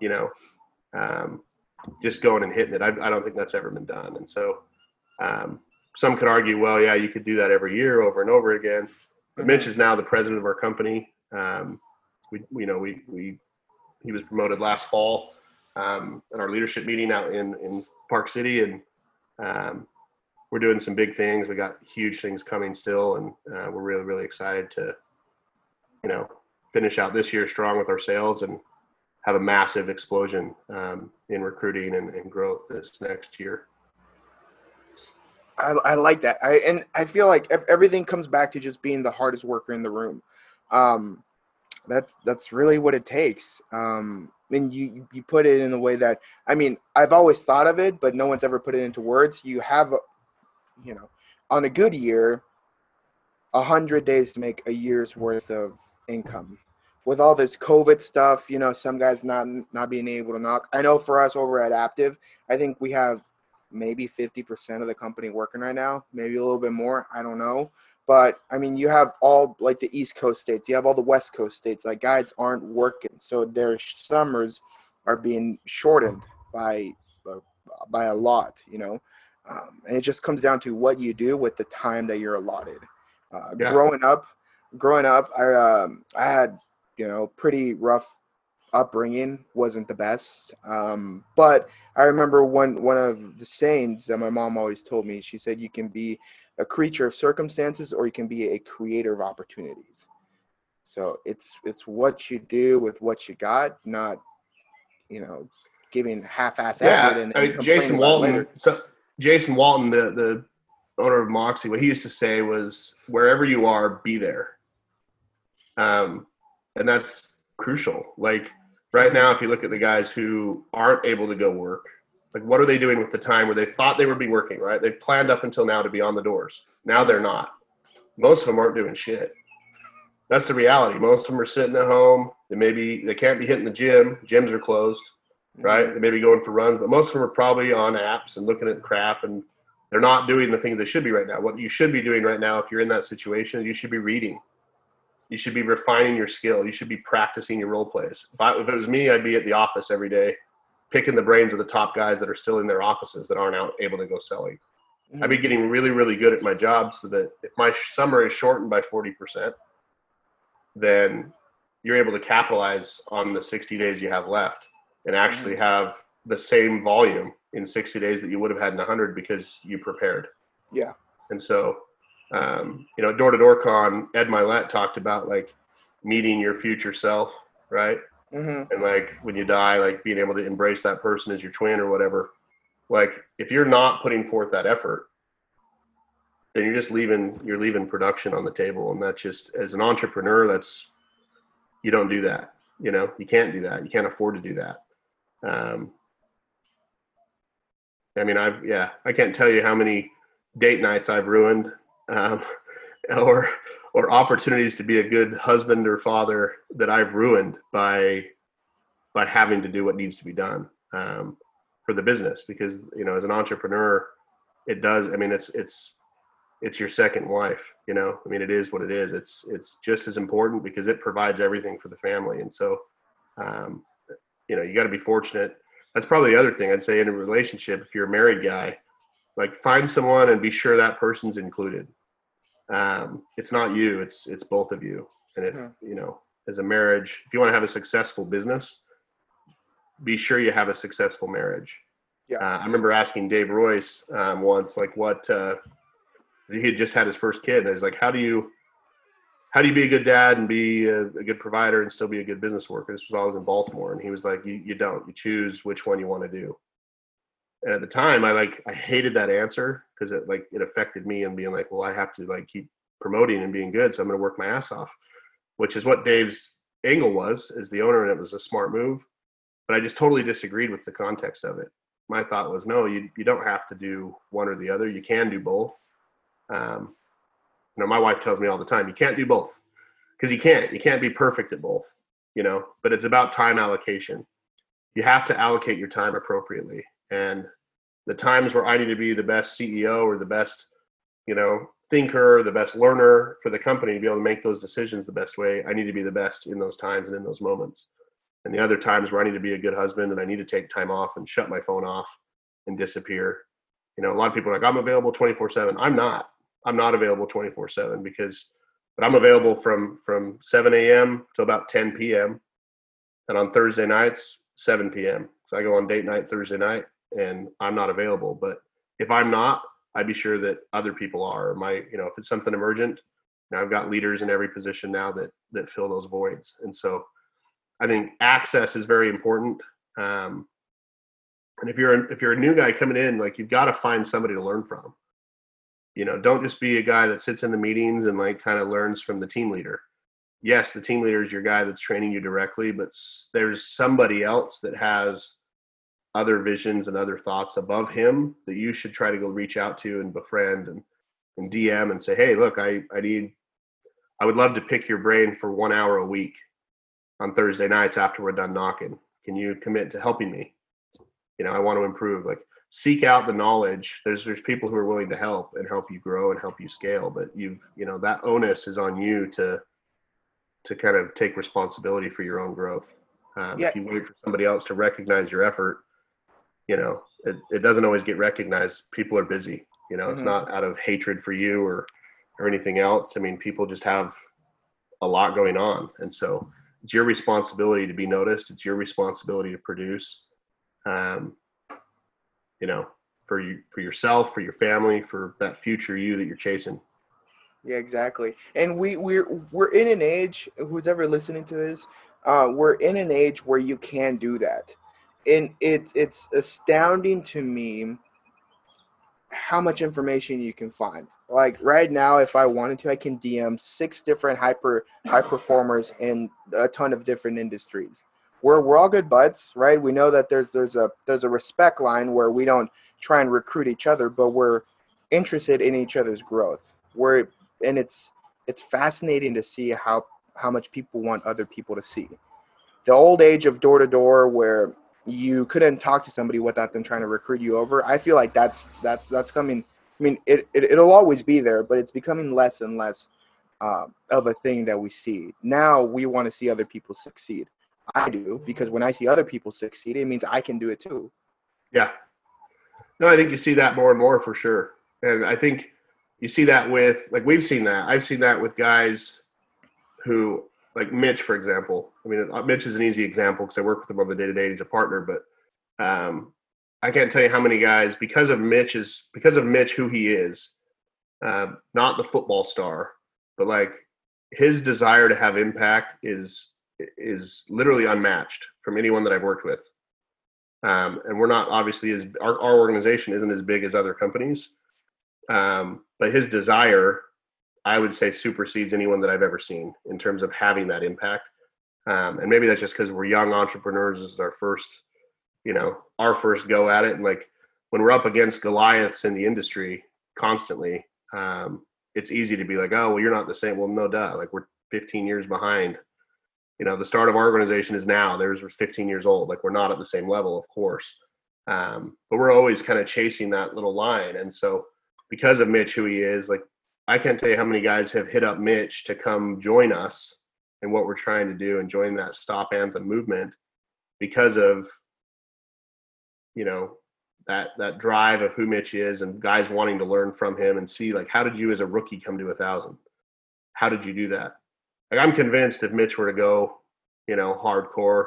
you know, um, just going and hitting it. I, I don't think that's ever been done. And so um, some could argue, well, yeah, you could do that every year over and over again. But Mitch is now the president of our company. Um, we, you know, we, we, he was promoted last fall um, at our leadership meeting out in, in Park City. And um, we're doing some big things. We got huge things coming still. And uh, we're really, really excited to, you know, finish out this year strong with our sales and have a massive explosion um, in recruiting and, and growth this next year. I, I like that. I, and I feel like if everything comes back to just being the hardest worker in the room. Um, that's, that's really what it takes. Um, and you, you put it in a way that, I mean, I've always thought of it, but no one's ever put it into words. You have, you know, on a good year, a hundred days to make a year's worth of income. With all this COVID stuff, you know, some guys not not being able to knock. I know for us over at Aptiv, I think we have maybe fifty percent of the company working right now, maybe a little bit more. I don't know. But, I mean, you have all, like, the East Coast states. You have all the West Coast states. Like, guys aren't working. So their summers are being shortened by by a lot, you know. Um, and it just comes down to what you do with the time that you're allotted. Uh, yeah. Growing up, growing up, I um, I had, you know, pretty rough upbringing. Wasn't the best. Um, but I remember one, one of the sayings that my mom always told me. She said, you can be a creature of circumstances, or you can be a creator of opportunities. So it's it's what you do with what you got, not, you know, giving half-ass effort. Yeah, and I mean, Jason Walton, so Jason Walton, the the owner of Moxie, what he used to say was, wherever you are, be there. Um, and that's crucial. Like right now, if you look at the guys who aren't able to go work, like, what are they doing with the time where they thought they would be working, right? They planned up until now to be on the doors. Now they're not. Most of them aren't doing shit. That's the reality. Most of them are sitting at home. They maybe they can't be hitting the gym. Gyms are closed, right? They may be going for runs, but most of them are probably on apps and looking at crap, and they're not doing the things they should be right now. What you should be doing right now, if you're in that situation, you should be reading. You should be refining your skill. You should be practicing your role plays. If, I, if it was me, I'd be at the office every day, picking the brains of the top guys that are still in their offices that aren't out able to go selling. Mm-hmm. I'd be getting really, really good at my job, so that if my summer is shortened by forty percent, then you're able to capitalize on the sixty days you have left and actually mm-hmm. have the same volume in sixty days that you would have had in one hundred because you prepared. Yeah. And so, um, you know, door-to-door con, Ed Milet talked about, like, meeting your future self, right? Mm-hmm. And, like, when you die, like, being able to embrace that person as your twin or whatever. Like, if you're not putting forth that effort, then you're just leaving, you're leaving production on the table. And that's just, as an entrepreneur, that's, you don't do that. You know, you can't do that. You can't afford to do that. Um, I mean, I've, yeah, I can't tell you how many date nights I've ruined, um, or, or opportunities to be a good husband or father that I've ruined by, by having to do what needs to be done, um, for the business. Because, you know, as an entrepreneur, it does, I mean, it's, it's, it's your second wife, you know, I mean, it is what it is. It's, it's just as important because it provides everything for the family. And so, um, you know, you got to be fortunate. That's probably the other thing I'd say in a relationship. If you're a married guy, like, find someone and be sure that person's included. Um, it's not you, it's, it's both of you. And if, mm-hmm. you know, as a marriage, if you want to have a successful business, be sure you have a successful marriage. Yeah. Uh, I remember asking Dave Royce, um, once, like, what, uh, he had just had his first kid. And I was like, how do you, how do you be a good dad and be a, a good provider and still be a good business worker? This was always in Baltimore. And he was like, you, you don't, you choose which one you want to do. And at the time I like, I hated that answer because it like, it affected me and being like, well, I have to like keep promoting and being good. So I'm going to work my ass off, which is what Dave's angle was as the owner. And it was a smart move, but I just totally disagreed with the context of it. My thought was, no, you you don't have to do one or the other. You can do both. Um, you know, my wife tells me all the time, you can't do both because you can't, you can't be perfect at both, you know, but it's about time allocation. You have to allocate your time appropriately. And the times where I need to be the best C E O or the best, you know, thinker, the best learner for the company to be able to make those decisions the best way, I need to be the best in those times and in those moments. And the other times where I need to be a good husband and I need to take time off and shut my phone off and disappear. You know, a lot of people are like, I'm available twenty-four seven. I'm not. I'm not available twenty-four seven because, but I'm available from, from seven a.m. to about ten p.m. And on Thursday nights, seven p.m. So I go on date night Thursday night and I'm not available. But if I'm not, I'd be sure that other people are. My, you know, if it's something emergent, you know, I've got leaders in every position now that, that fill those voids. And so I think access is very important. Um, and if you're, a, if you're a new guy coming in, like, you've got to find somebody to learn from. You know, don't just be a guy that sits in the meetings and like kind of learns from the team leader. Yes, the team leader is your guy that's training you directly, but there's somebody else that has other visions and other thoughts above him that you should try to go reach out to and befriend and, and D M and say, hey, look, I, I need, I would love to pick your brain for one hour a week on Thursday nights after we're done knocking. Can you commit to helping me? You know, I want to improve. Like, seek out the knowledge. There's there's people who are willing to help and help you grow and help you scale, but you you know that onus is on you to to kind of take responsibility for your own growth. Um, yeah. If you wait for somebody else to recognize your effort, you know it, it doesn't always get recognized. People are busy. You know, it's mm-hmm. not out of hatred for you or or anything else. I mean, people just have a lot going on, and so it's your responsibility to be noticed. It's your responsibility to produce. Um, you know, for you, for yourself, for your family, for that future you that you're chasing. Yeah, exactly. And we, we're, we're in an age, who's ever listening to this, uh, we're in an age where you can do that. And it, it's astounding to me how much information you can find. Like right now, if I wanted to, I can D M six different hyper high performers in a ton of different industries. We're we're all good buds, right? We know that there's there's a there's a respect line where we don't try and recruit each other, but we're interested in each other's growth. We're and it's it's fascinating to see how how much people want other people to see. The old age of door to door, where you couldn't talk to somebody without them trying to recruit you over. I feel like that's that's that's coming. I mean, it, it it'll always be there, but it's becoming less and less uh, of a thing that we see. Now we want to see other people succeed. I do, because when I see other people succeed, it means I can do it too. Yeah. No, I think you see that more and more for sure. And I think you see that with, like, we've seen that. I've seen that with guys who, like Mitch, for example. I mean, Mitch is an easy example because I work with him on the day-to-day. He's a partner, but um, I can't tell you how many guys, because of Mitch is, because of Mitch, who he is, um, not the football star, but like his desire to have impact is, is literally unmatched from anyone that I've worked with. Um, and we're not obviously as our, our organization isn't as big as other companies. Um, but his desire, I would say, supersedes anyone that I've ever seen in terms of having that impact. Um, and maybe that's just because we're young entrepreneurs. This is our first, you know, our first go at it. And like when we're up against Goliaths in the industry constantly, um, it's easy to be like, oh, well, you're not the same. Well, no duh. Like we're fifteen years behind. You know, the start of our organization is now. Theirs was fifteen years old. Like, we're not at the same level, of course. Um, but we're always kind of chasing that little line. And so because of Mitch, who he is, like, I can't tell you how many guys have hit up Mitch to come join us in what we're trying to do and join that Stop Anthem movement because of, you know, that that drive of who Mitch is and guys wanting to learn from him and see, like, how did you as a rookie come to a thousand? How did you do that? Like, I'm convinced if Mitch were to go, you know, hardcore,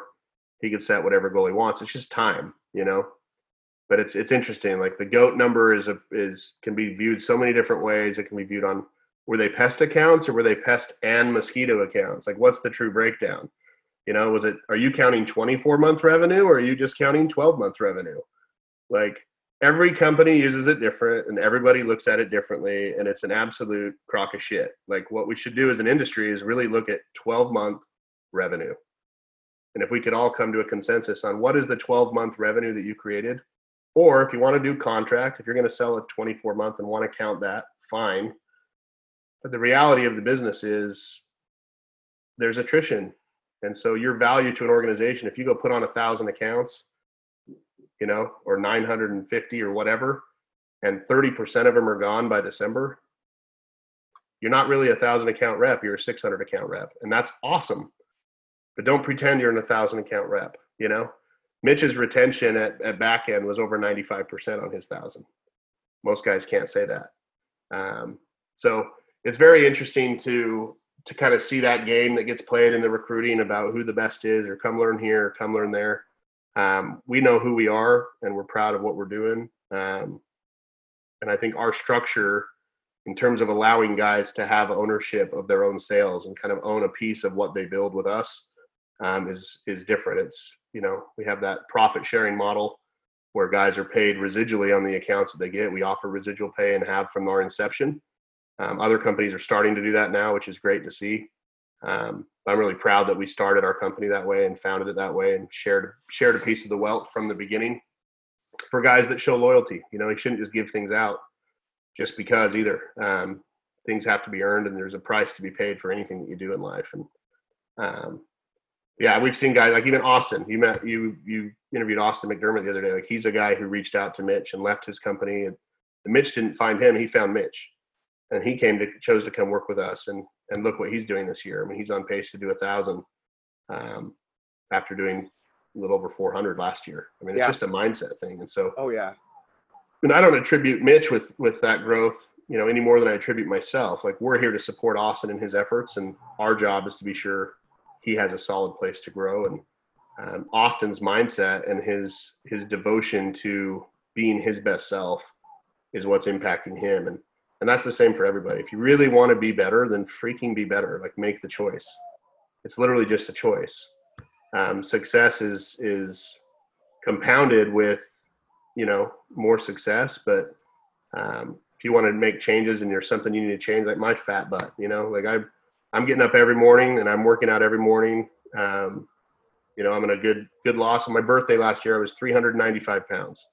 he could set whatever goal he wants. It's just time, you know. But it's it's interesting. Like, the GOAT number is a is can be viewed so many different ways. It can be viewed on, were they pest accounts or were they pest and mosquito accounts? Like, what's the true breakdown? You know, was it are you counting twenty-four month revenue or are you just counting twelve month revenue? Like, every company uses it different and everybody looks at it differently, and it's an absolute crock of shit. Like, what we should do as an industry is really look at twelve month revenue. And if we could all come to a consensus on what is the twelve month revenue that you created, or if you want to do contract, if you're going to sell a twenty-four month and want to count that, fine. But the reality of the business is there's attrition. And so your value to an organization, if you go put on a thousand accounts, you know, or nine hundred fifty or whatever, and thirty percent of them are gone by December, you're not really a thousand account rep, you're a six hundred account rep. And that's awesome. But don't pretend you're in a thousand account rep, you know? Mitch's retention at, at back end was over ninety-five percent on his thousand. Most guys can't say that. Um, so it's very interesting to, to kind of see that game that gets played in the recruiting about who the best is, or come learn here, or come learn there. Um, we know who we are and we're proud of what we're doing. Um, and I think our structure in terms of allowing guys to have ownership of their own sales and kind of own a piece of what they build with us, um, is, is different. It's, you know, we have that profit sharing model where guys are paid residually on the accounts that they get. We offer residual pay and have from our inception. Um, other companies are starting to do that now, which is great to see. Um, I'm really proud that we started our company that way and founded it that way and shared shared a piece of the wealth from the beginning for guys that show loyalty. You know, you shouldn't just give things out just because either. Um, things have to be earned, and there's a price to be paid for anything that you do in life. And um, Yeah, we've seen guys like even Austin. You met you you interviewed Austin McDermott the other day. Like he's a guy who reached out to Mitch and left his company, and Mitch didn't find him. He found Mitch, and he came to chose to come work with us. And and look what he's doing this year. I mean, he's on pace to do a thousand um, after doing a little over four hundred last year. I mean, it's yeah. just a mindset thing. And so, oh yeah, and I don't attribute Mitch with with that growth, you know, any more than I attribute myself. Like we're here to support Austin in his efforts, and our job is to be sure he has a solid place to grow. And um, Austin's mindset and his his devotion to being his best self is what's impacting him. And and that's the same for everybody. If you really want to be better, then freaking be better. Like make the choice. It's literally just a choice. Um, success is is compounded with, you know, more success. But um, if you want to make changes and there's something you need to change, like my fat butt, you know, like I I'm getting up every morning and I'm working out every morning. Um, you know, I'm in a good, good loss. On my birthday last year, I was three hundred ninety-five pounds.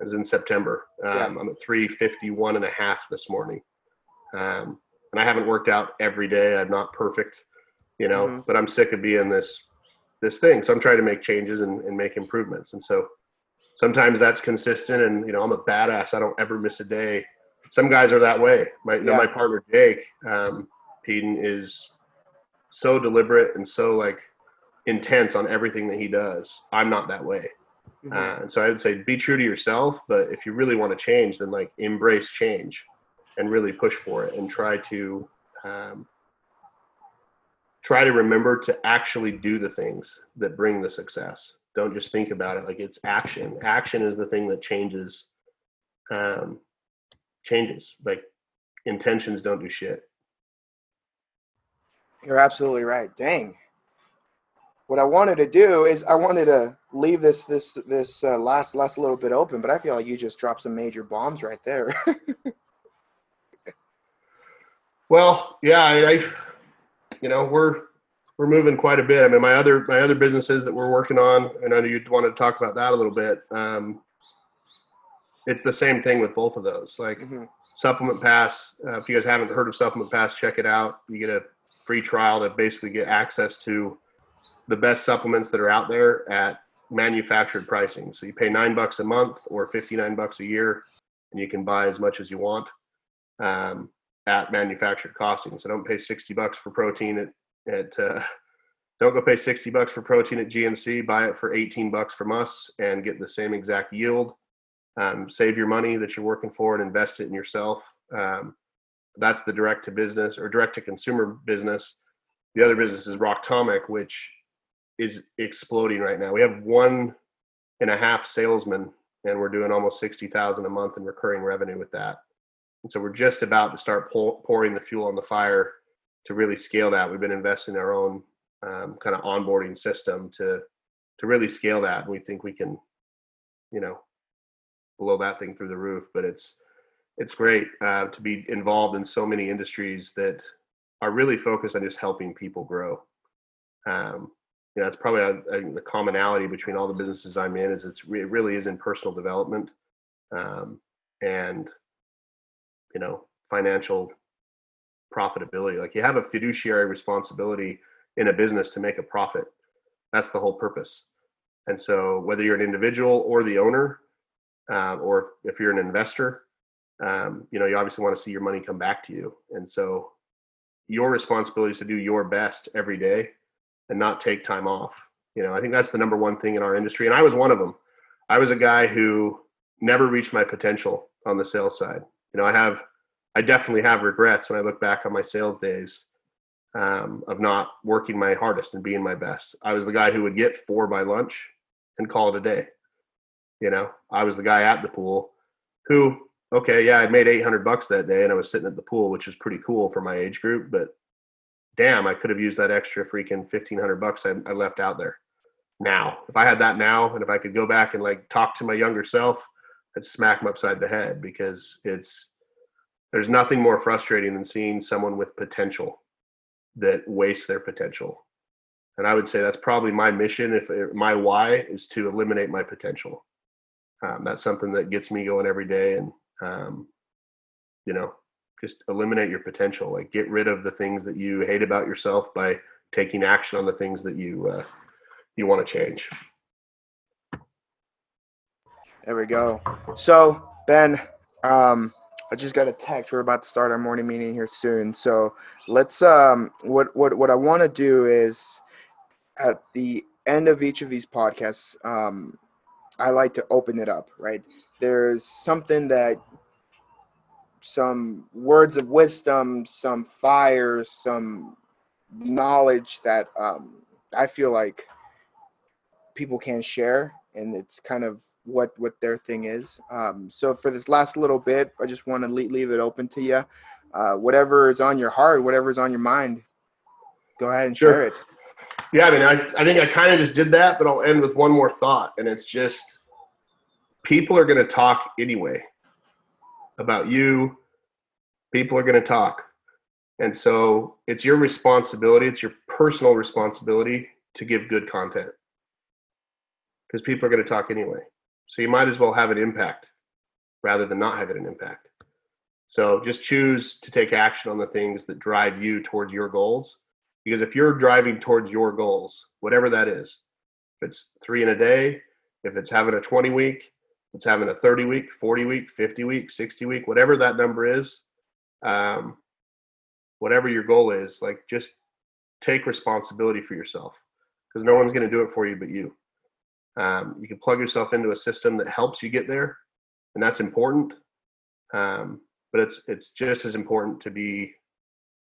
It was in September. Um, yeah. I'm at three fifty-one and a half this morning. Um, and I haven't worked out every day. I'm not perfect, you know, mm-hmm. but I'm sick of being this, this thing. So I'm trying to make changes and, and make improvements. And so sometimes that's consistent and, you know, I'm a badass. I don't ever miss a day. Some guys are that way. My, yeah. you know, my partner, Jake, um, Peden is so deliberate and so like intense on everything that he does. I'm not that way. Mm-hmm. Uh, and so I would say be true to yourself, but if you really want to change, then like embrace change and really push for it and try to, um, try to remember to actually do the things that bring the success. Don't just think about it. Like it's action. Action is the thing that changes, um, changes. Like intentions don't do shit. You're absolutely right. Dang. What I wanted to do is I wanted to leave this this this uh, last last little bit open, but I feel like you just dropped some major bombs right there. Well, yeah, I, I, you know, we're we're moving quite a bit. I mean, my other my other businesses that we're working on, and I know you wanted to talk about that a little bit. Um, it's the same thing with both of those. Like mm-hmm. Supplement Pass. Uh, if you guys haven't heard of Supplement Pass, check it out. You get a free trial to basically get access to the best supplements that are out there at manufactured pricing. So you pay nine bucks a month or fifty-nine bucks a year, and you can buy as much as you want um, at manufactured costing. So don't pay sixty bucks for protein at, at uh, don't go pay sixty bucks for protein at G N C, buy it for eighteen bucks from us and get the same exact yield. Um, save your money that you're working for and invest it in yourself. Um, That's the direct to business or direct to consumer business. The other business is Rocktomic, which is exploding right now. We have one and a half salesmen and we're doing almost sixty thousand a month in recurring revenue with that. And so we're just about to start pour, pouring the fuel on the fire to really scale that. We've been investing in our own um, kind of onboarding system to, to really scale that. And we think we can, you know, blow that thing through the roof, but it's, It's great uh, to be involved in so many industries that are really focused on just helping people grow. Um, you know, it's probably a, a, the commonality between all the businesses I'm in is it's, it really is in personal development um, and, you know, financial profitability. Like you have a fiduciary responsibility in a business to make a profit. That's the whole purpose. And so whether you're an individual or the owner uh, or if you're an investor, Um, you know, you obviously want to see your money come back to you. And so your responsibility is to do your best every day and not take time off. You know, I think that's the number one thing in our industry. And I was one of them. I was a guy who never reached my potential on the sales side. You know, I have, I definitely have regrets when I look back on my sales days um, of not working my hardest and being my best. I was the guy who would get four by lunch and call it a day. You know, I was the guy at the pool who, okay, yeah, I made eight hundred bucks that day and I was sitting at the pool, which is pretty cool for my age group, but damn, I could have used that extra freaking fifteen hundred bucks I, I left out there. Now, if I had that now, and if I could go back and like talk to my younger self, I'd smack him upside the head because it's, there's nothing more frustrating than seeing someone with potential that wastes their potential. And I would say that's probably my mission. If it, my why is to eliminate my potential. Um, that's something that gets me going every day. And, Um, you know, just eliminate your potential, like get rid of the things that you hate about yourself by taking action on the things that you uh, you want to change. There we go. So, Ben, um, I just got a text. We're about to start our morning meeting here soon. So let's um, – what, what, what I want to do is at the end of each of these podcasts, um, I like to open it up, right? There's something that – some words of wisdom, some fire, some knowledge that um, I feel like people can share, and it's kind of what what their thing is. Um so for this last little bit, I just want to leave, leave it open to you. Uh whatever is on your heart, whatever is on your mind, go ahead and sure. share it. Yeah, I mean, I, I think I kind of just did that, but I'll end with one more thought, and it's just people are going to talk anyway about you. People are going to talk. And so it's your responsibility, it's your personal responsibility to give good content, because people are going to talk anyway. So you might as well have an impact rather than not having an impact. So just choose to take action on the things that drive you towards your goals. Because if you're driving towards your goals, whatever that is, if it's three in a day, if it's having a twenty week, if it's having a thirty week, forty week, fifty week, sixty week, whatever that number is, um, whatever your goal is, like, just take responsibility for yourself, because no one's going to do it for you but you. Um, you can plug yourself into a system that helps you get there, and that's important. Um, but it's it's just as important to be,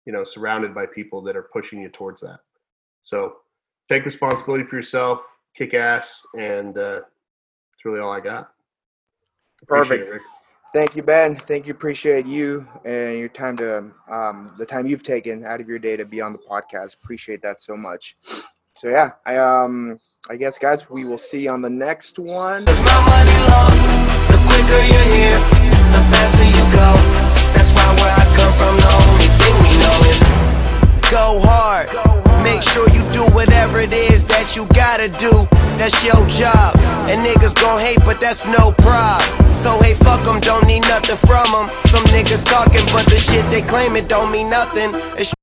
you know, surrounded by people that are pushing you towards that. So take responsibility for yourself, kick ass, and uh, that's really all I got. Appreciate Perfect. It, Rick. Thank you, Ben. Thank you. Appreciate you and your time to um, the time you've taken out of your day to be on the podcast. Appreciate that so much. So yeah, I um. I guess, guys, we will see you on the next one. It's my money long. The quicker you're here, the faster you go. That's why where I come from, the only thing we know is go hard. Make sure you do whatever it is that you gotta do. That's your job. And niggas gon' hate, but that's no prob. So, hey, fuck them, don't need nothing from them. Some niggas talking, but the shit they claim it don't mean nothing. It's